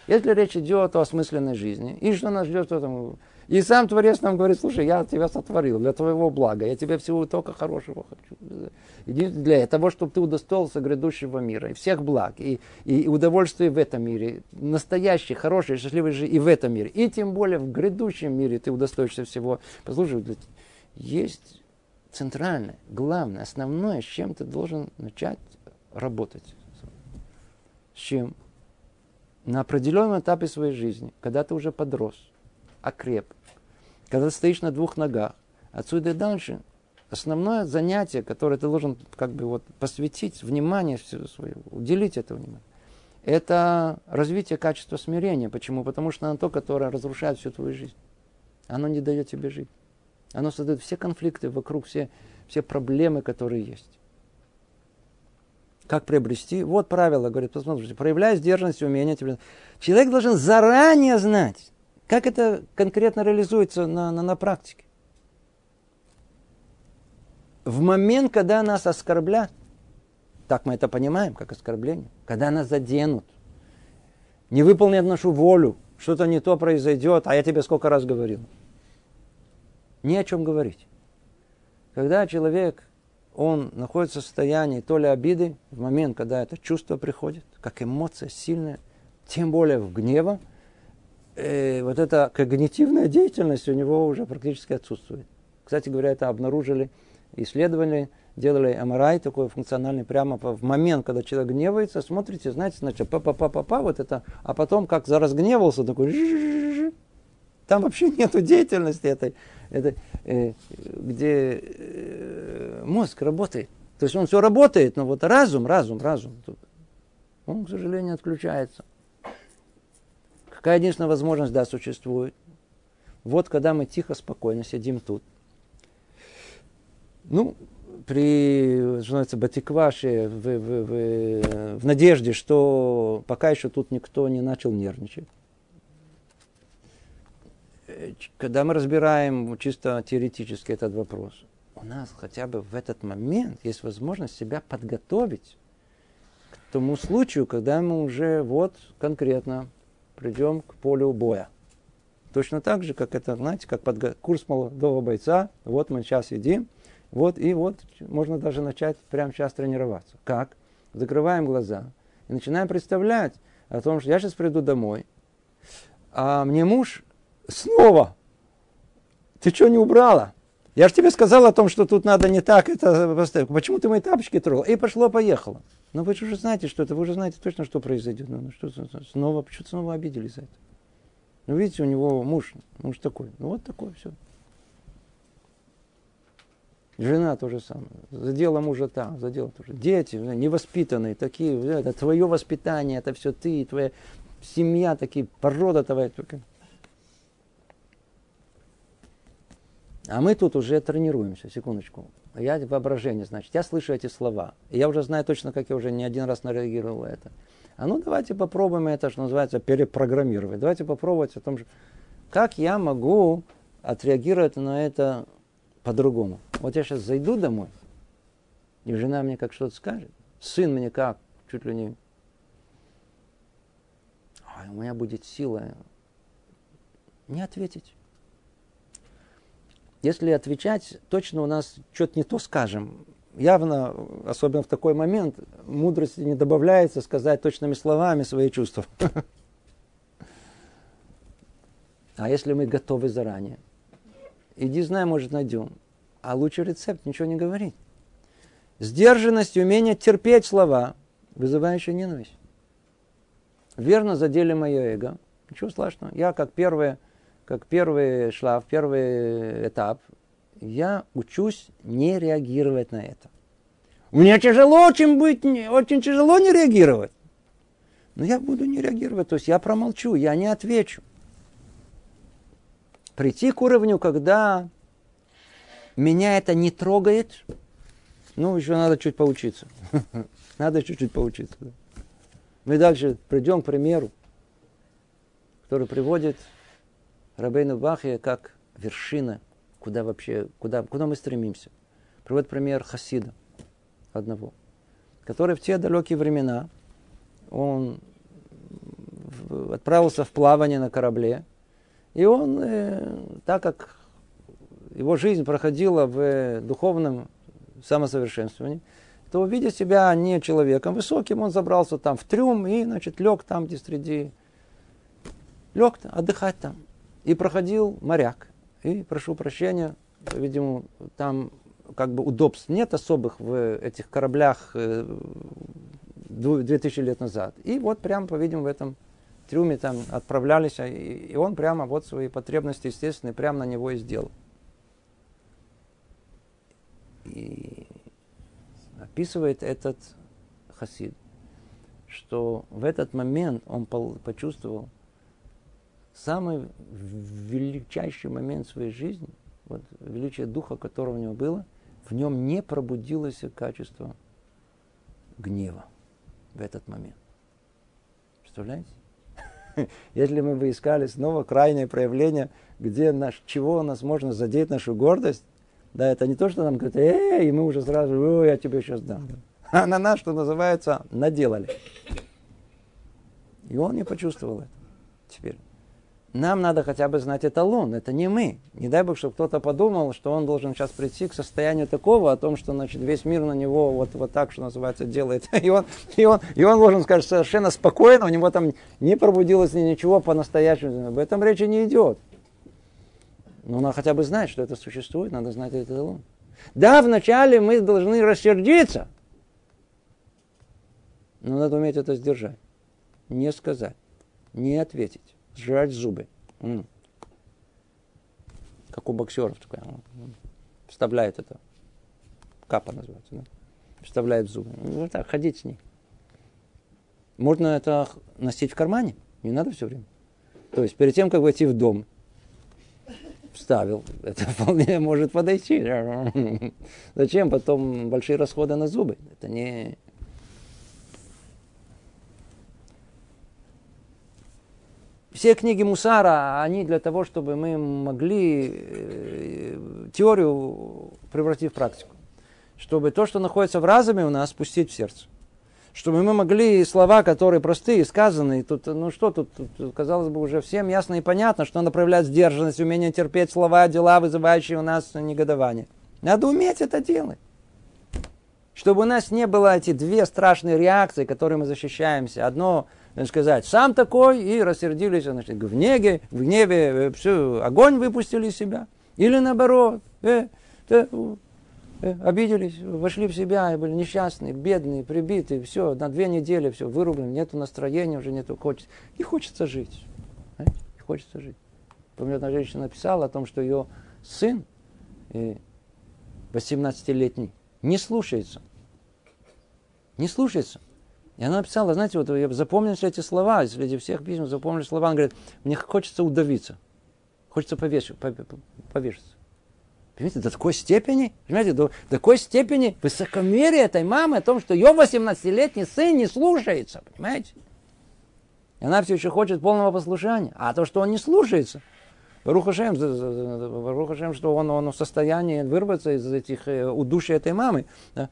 Если речь идет о осмысленной жизни, и что нас ждет, что там, и сам Творец нам говорит, слушай, я тебя сотворил для твоего блага, я тебе всего только хорошего хочу, иди для того, чтобы ты удостоился грядущего мира, и всех благ, и, и удовольствий в этом мире, настоящий, хороший, счастливый жизнь и в этом мире, и тем более в грядущем мире ты удостоишься всего. Послушай, есть центральное, главное, основное, с чем ты должен начать работать. С чем? На определенном этапе своей жизни, когда ты уже подрос, окреп, когда ты стоишь на двух ногах, отсюда и дальше, основное занятие, которое ты должен как бы вот посвятить внимание свое, уделить это внимание, это развитие качества смирения. Почему? Потому что оно то, которое разрушает всю твою жизнь. Оно не дает тебе жить. Оно создает все конфликты вокруг, все, все проблемы, которые есть. Как приобрести? Вот правило, говорит, посмотрите, проявляя сдержанность и умение. Человек должен заранее знать, как это конкретно реализуется на, на, на практике. В момент, когда нас оскорблят, так мы это понимаем, как оскорбление, когда нас заденут, не выполнят нашу волю, что-то не то произойдет, а я тебе сколько раз говорил. Ни о чем говорить. Когда человек... он находится в состоянии то ли обиды, в момент, когда это чувство приходит, как эмоция сильная, тем более в гневе, э, вот эта когнитивная деятельность у него уже практически отсутствует. Кстати говоря, это обнаружили, исследовали, делали эм эр ай, такой функциональный, прямо в момент, когда человек гневается, смотрите, знаете, значит, па-па-па-па-па, вот это, а потом, как заразгневался, такой ж-ж-ж-ж-ж. Там вообще нету деятельности этой, этой э, где э, мозг работает. То есть он все работает, но вот разум, разум, разум. Он, к сожалению, отключается. Какая единственная возможность, да, существует? Вот когда мы тихо, спокойно сидим тут. Ну, при, что называется, батикваше, в, в, в, в надежде, что пока еще тут никто не начал нервничать. Когда мы разбираем чисто теоретически этот вопрос, у нас хотя бы в этот момент есть возможность себя подготовить к тому случаю, когда мы уже вот конкретно придем к полю боя. Точно так же, как это, знаете, как подго... курс молодого бойца. Вот мы сейчас едим, вот и вот можно даже начать прямо сейчас тренироваться. Как? Закрываем глаза и начинаем представлять о том, что я сейчас приду домой, а мне муж снова: ты что не убрала? Я же тебе сказал о том, что тут надо не так, это поставить. Почему ты мои тапочки трогала? И пошло-поехало. Но вы же уже знаете, что это, вы уже знаете точно, что произойдет. Ну, что снова, почему-то снова обиделись за это. Ну, видите, у него муж, муж такой, ну вот такой, все. Жена то же самое, задела мужа там, задела тоже. Дети невоспитанные такие, это твое воспитание, это все ты, твоя семья, такие, порода твоя только. А мы тут уже тренируемся, секундочку. Я воображение, значит, я слышу эти слова. И я уже знаю точно, как я уже не один раз нареагировал на это. А ну давайте попробуем это, что называется, перепрограммировать. Давайте попробовать о том же, как я могу отреагировать на это по-другому. Вот я сейчас зайду домой, и жена мне как что-то скажет, сын мне как, чуть ли не... Ой, у меня будет сила не ответить. Если отвечать, точно у нас что-то не то скажем. Явно, особенно в такой момент, мудрости не добавляется сказать точными словами свои чувства. А если мы готовы заранее? Иди, знай, может, найдем. А лучший рецепт – ничего не говорить. Сдержанность и умение терпеть слова, вызывающие ненависть. Верно задели мое эго. Ничего страшного. Я как первое... как первый шлаф, первый этап, я учусь не реагировать на это. Мне тяжело очень быть, очень тяжело не реагировать. Но я буду не реагировать, то есть я промолчу, я не отвечу. Прийти к уровню, когда меня это не трогает, ну, еще надо чуть поучиться. Надо чуть-чуть поучиться. Мы дальше придем к примеру, который приводит... Рабейну Бахья как вершина, куда вообще, куда, куда мы стремимся. Приводит пример хасида одного, который в те далекие времена, он отправился в плавание на корабле, и он, э, так как его жизнь проходила в духовном самосовершенствовании, то, видя себя не человеком высоким, он забрался там в трюм и, значит, лег там, где среди... лег отдыхать там. И проходил моряк. И, прошу прощения, видимо, там как бы удобств нет особых в этих кораблях две тысячи лет назад. И вот прямо, по-видимому, в этом трюме там отправлялись, и он прямо вот свои потребности, естественно, прямо на него и сделал. И описывает этот хасид, что в этот момент он почувствовал самый величайший момент своей жизни, вот, величие духа, которого у него было, в нем не пробудилось качество гнева в этот момент. Представляете? Если мы бы искали снова крайнее проявление, где наш, чего нас можно задеть, нашу гордость, да, это не то, что нам говорят, эй, и мы уже сразу, о, я тебе сейчас дам. А на нас, что называется, наделали. И он не почувствовал это теперь. Нам надо хотя бы знать эталон, это не мы. Не дай бог, чтобы кто-то подумал, что он должен сейчас прийти к состоянию такого, о том, что, значит, весь мир на него вот, вот так, что называется, делает. И он, и, он, и он должен сказать совершенно спокойно, у него там не пробудилось ничего по-настоящему. Об этом речи не идет. Но надо хотя бы знать, что это существует, надо знать этот эталон. Да, вначале мы должны рассердиться, но надо уметь это сдержать, не сказать, не ответить. Сжать зубы. М-м. Как у боксеров. Такая. Вставляет это. Капа называется. Да? Вставляет зубы. Вот так, ходить с ней. Можно это носить в кармане. Не надо все время. То есть перед тем, как войти в дом, вставил. Это вполне может подойти. Зачем потом большие расходы на зубы? Это не... Все книги Мусара, они для того, чтобы мы могли теорию превратить в практику. Чтобы то, что находится в разуме у нас, спустить в сердце. Чтобы мы могли слова, которые простые, сказанные, тут, ну что тут, тут, казалось бы, уже всем ясно и понятно, что надо проявлять сдержанность, умение терпеть слова, дела, вызывающие у нас негодование. Надо уметь это делать. Чтобы у нас не было эти две страшные реакции, которые мы защищаемся. Одно, значит, сказать, сам такой, и рассердились, значит, в гневе, в гневе всю, огонь выпустили из себя. Или наоборот, э, э, обиделись, вошли в себя, и были несчастные, бедные, прибитые, все, на две недели все, вырублены, нету настроения, уже нету, хочется. И хочется жить. Э? И хочется жить. Помню, одна женщина написала о том, что ее сын, восемнадцатилетний, не слушается. Не слушается. И она написала, знаете, вот запомнились эти слова, среди всех писем запомнили слова, она говорит, мне хочется удавиться, хочется повешаться. Понимаете, до такой степени, понимаете, до такой степени высокомерие этой мамы о том, что ее восемнадцатилетний сын не слушается, понимаете? И она все еще хочет полного послушания. А то, что он не слушается, Барух Ашем, Барух Ашем, что он, он в состоянии вырваться из этих удуший этой мамы. Да?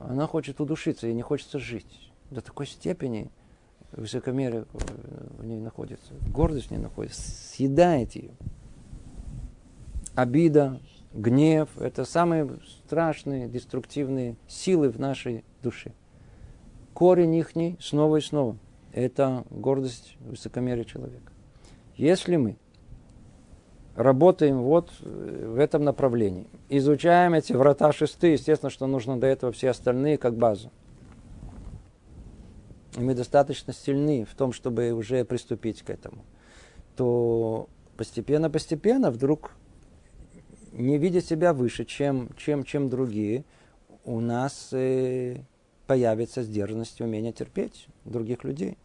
Она хочет удушиться, ей не хочется жить. До такой степени высокомерие в ней находится, гордость в ней находится, съедает ее. Обида, гнев – это самые страшные, деструктивные силы в нашей душе. Корень их снова и снова – это гордость, высокомерие человека. Если мы работаем вот в этом направлении, изучаем эти врата шестые, естественно, что нужно до этого все остальные как базу. И мы достаточно сильны в том, чтобы уже приступить к этому. То постепенно-постепенно вдруг... Не видя себя выше, чем, чем, чем другие, у нас э, появится сдержанность, умение терпеть других людей.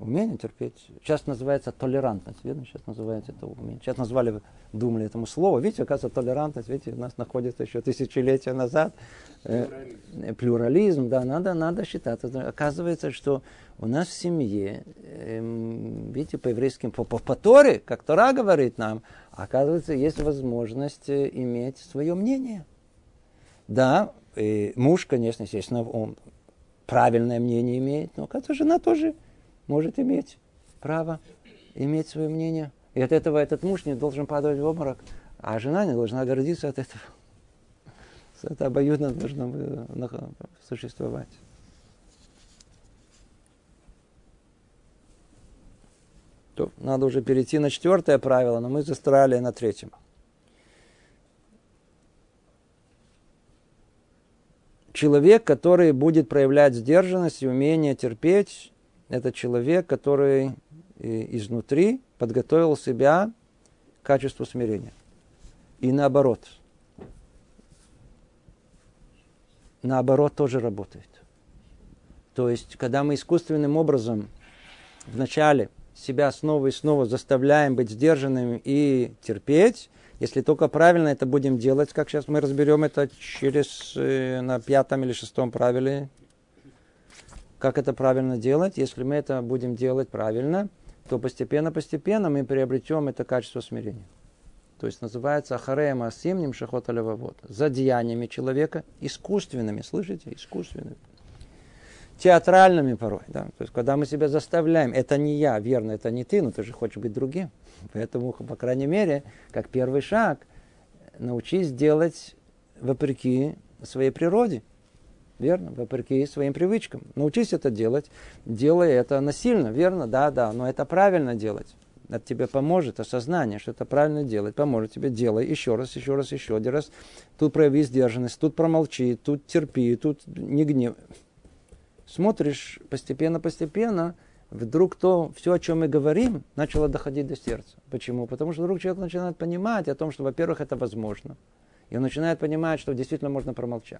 Умение терпеть. Сейчас называется толерантность. Видно, сейчас называется это умение. Сейчас назвали, думали этому слову. Видите, оказывается, толерантность, видите, у нас находится еще тысячелетия назад. Плюрализм. Э, плюрализм, да, надо, надо считать. Оказывается, что у нас в семье, э, видите, по еврейским, по, по, по Торе, как Тора говорит нам, оказывается, есть возможность иметь свое мнение. Да, э, муж, конечно, естественно, он правильное мнение имеет, но, оказывается, жена тоже может иметь право иметь свое мнение. И от этого этот муж не должен падать в обморок, а жена не должна гордиться от этого. Это обоюдно должно существовать. То, надо уже перейти на четвертое правило, но мы застряли на третьем. Человек, который будет проявлять сдержанность и умение терпеть, это человек, который изнутри подготовил себя к качеству смирения. И наоборот. Наоборот тоже работает. То есть, когда мы искусственным образом вначале себя снова и снова заставляем быть сдержанным и терпеть, если только правильно это будем делать, как сейчас мы разберем это через, на пятом или шестом правиле, как это правильно делать, если мы это будем делать правильно, то постепенно-постепенно мы приобретем это качество смирения. То есть называется «Ахарея маасим нимшахот алевавот» – за деяниями человека, искусственными, слышите, искусственными. Театральными порой, да. То есть когда мы себя заставляем, это не я, верно, это не ты, но ты же хочешь быть другим. Поэтому, по крайней мере, как первый шаг, научись делать вопреки своей природе. Верно, вопреки своим привычкам. Научись это делать, делай это насильно, верно, да, да, но это правильно делать. Это тебе поможет, осознание, что это правильно делать, поможет тебе, делай еще раз, еще раз, еще один раз. Тут прояви сдержанность, тут промолчи, тут терпи, тут не гнев. Смотришь, постепенно-постепенно, вдруг то, все, о чем мы говорим, начало доходить до сердца. Почему? Потому что вдруг человек начинает понимать о том, что, во-первых, это возможно. И он начинает понимать, что действительно можно промолчать.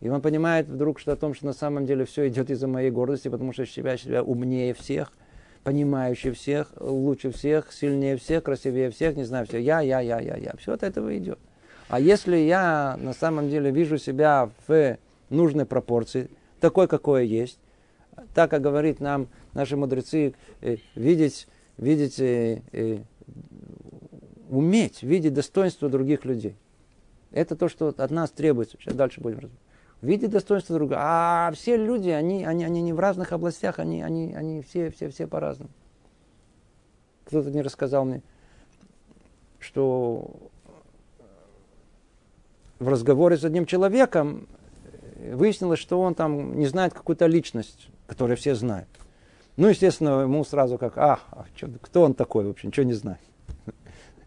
И он понимает вдруг, что о том, что на самом деле все идет из-за моей гордости, потому что я себя умнее всех. понимающий всех, лучше всех, сильнее всех, красивее всех, не знаю, все я, я, я, я, я. Все от этого идет. А если я на самом деле вижу себя в нужной пропорции, такой, какое есть, так, как говорит нам наши мудрецы, видеть, видеть, уметь видеть достоинство других людей. Это то, что от нас требуется. Сейчас дальше будем разбирать. Видеть достоинство друга. А все люди, они, они, они не в разных областях, они, они, они все, все, все по-разному. Кто-то не рассказал мне, что в разговоре с одним человеком выяснилось, что он там не знает какую-то личность, которую все знают. Ну, естественно, ему сразу как, а, а чё, кто он такой вообще, ничего не знает.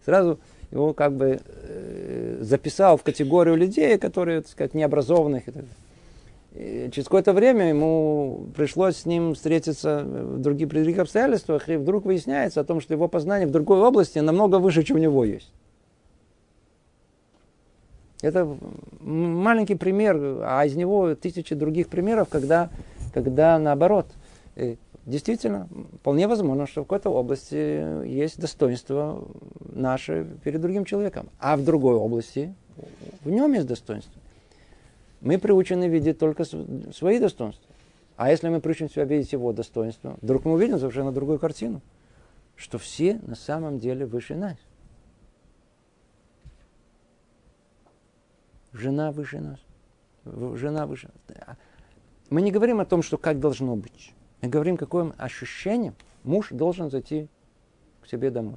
Сразу его как бы записал в категорию людей, которые, так сказать, необразованных. И через какое-то время ему пришлось с ним встретиться в других, при других обстоятельствах, и вдруг выясняется о том, что его познание в другой области намного выше, чем у него есть. Это маленький пример, а из него тысячи других примеров, когда, когда наоборот. Действительно, вполне возможно, что в какой-то области есть достоинство наше перед другим человеком, а в другой области в нем есть достоинство. Мы приучены видеть только свои достоинства. А если мы приучены себя видеть его достоинство, вдруг мы увидим совершенно другую картину, что все на самом деле выше нас. Жена выше нас. Жена выше нас. Мы не говорим о том, что как должно быть. Мы говорим, каким ощущением муж должен зайти к себе домой.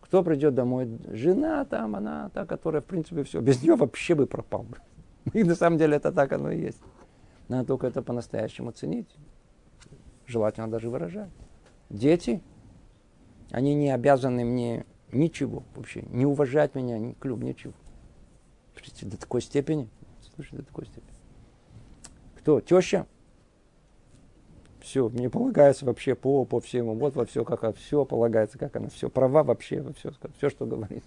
Кто придет домой? Жена там, она та, которая, в принципе, все. Без нее вообще бы пропал. И на самом деле это так оно и есть. Надо только это по-настоящему ценить. Желательно даже выражать. Дети, они не обязаны мне ничего вообще. Не уважать меня, ни клюв, ничего. До такой степени. Слушай, до такой степени. Кто? Теща? Все, мне полагается вообще по, по всему. Вот во все, как она все полагается, как она все. Права вообще, во все, все, что говорит.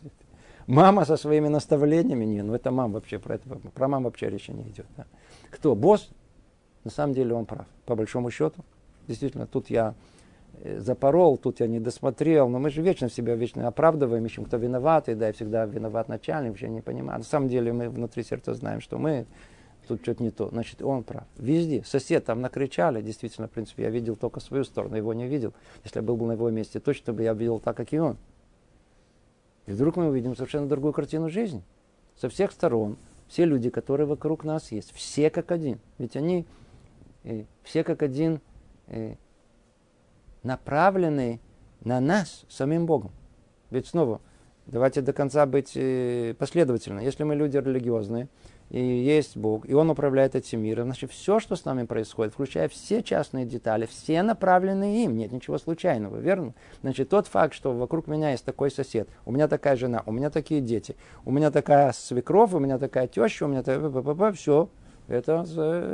Мама со своими наставлениями, не, ну это мама вообще, про, это, про маму вообще речи не идет. Да. Кто? Босс? На самом деле он прав, по большому счету. Действительно, тут я запорол, тут я не досмотрел, но мы же вечно себя вечно оправдываем, ищем, кто виноват, и да, и всегда виноват начальник, вообще не понимаю. На самом деле мы внутри сердца знаем, что мы... Тут что-то не то. Значит, он прав. Везде. Сосед там накричали. Действительно, в принципе, я видел только свою сторону, его не видел. Если я был бы на его месте, точно бы я видел так, как и он. И вдруг мы увидим совершенно другую картину жизни. Со всех сторон. Все люди, которые вокруг нас есть. Все как один. Ведь они э, все как один э, направлены на нас, самим Богом. Ведь снова, давайте до конца быть э, последовательны. Если мы люди религиозные, и есть Бог, и Он управляет этим миром. Значит, все, что с нами происходит, включая все частные детали, все направлены им. Нет ничего случайного, верно? Значит, тот факт, что вокруг меня есть такой сосед, у меня такая жена, у меня такие дети, у меня такая свекровь, у меня такая теща, у меня такая... Все, это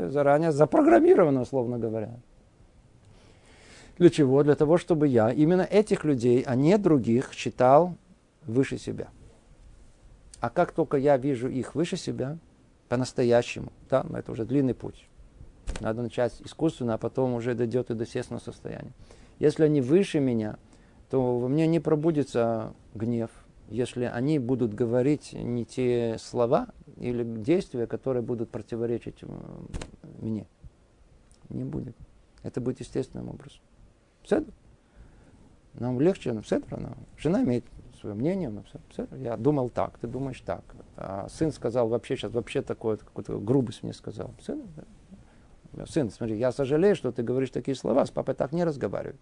заранее запрограммировано, условно говоря. Для чего? Для того, чтобы я именно этих людей, а не других, считал выше себя. А как только я вижу их выше себя... По-настоящему. Да? Но это уже длинный путь. Надо начать искусственно, а потом уже дойдет и до естественного состояния. Если они выше меня, то во мне не пробудется гнев, если они будут говорить не те слова или действия, которые будут противоречить мне. Не будет. Это будет естественным образом. Все. Нам легче, все равно. Жена имеет свое мнение, я думал так, ты думаешь так. А сын сказал вообще сейчас, вообще такое, какую-то грубость мне сказал. Сын, сын, смотри, я сожалею, что ты говоришь такие слова, с папой так не разговариваю.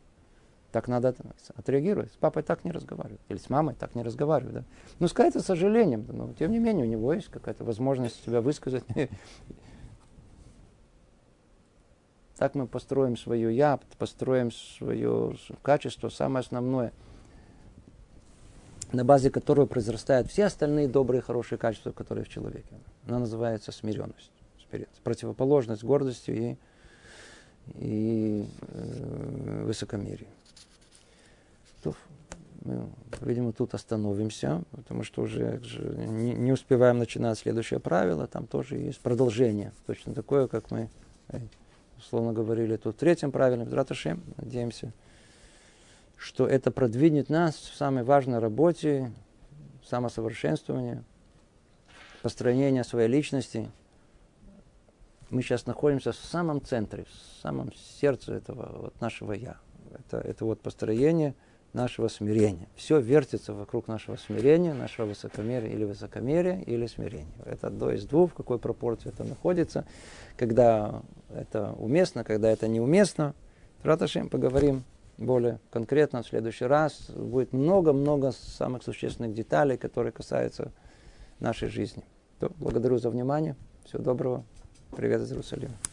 Так надо отреагировать, с папой так не разговариваю. Или с мамой так не разговариваю. Да? Ну, сказать это с сожалением, но тем не менее у него есть какая-то возможность себя высказать. Так мы построим свое «я», построим свое качество, самое основное, на базе которого произрастают все остальные добрые, хорошие качества, которые в человеке. Она называется смиренность, противоположность гордости и, и э, высокомерию. Мы, видимо, тут остановимся, потому что уже не, не успеваем начинать следующее правило. Там тоже есть продолжение, точно такое, как мы, условно говорили, тут в третьем правиле, в Драташем, надеемся. что это продвинет нас в самой важной работе, самосовершенствование, построение своей личности. Мы сейчас находимся в самом центре, в самом сердце этого вот нашего «я». Это, это вот построение нашего смирения. Все вертится вокруг нашего смирения, нашего высокомерия или высокомерия, или смирения. Это одно из двух, в какой пропорции это находится, когда это уместно, когда это неуместно. Рат Ашем, поговорим более конкретно в следующий раз. Будет много-много самых существенных деталей, которые касаются нашей жизни. То, благодарю за внимание. Всего доброго. Привет из Иерусалима.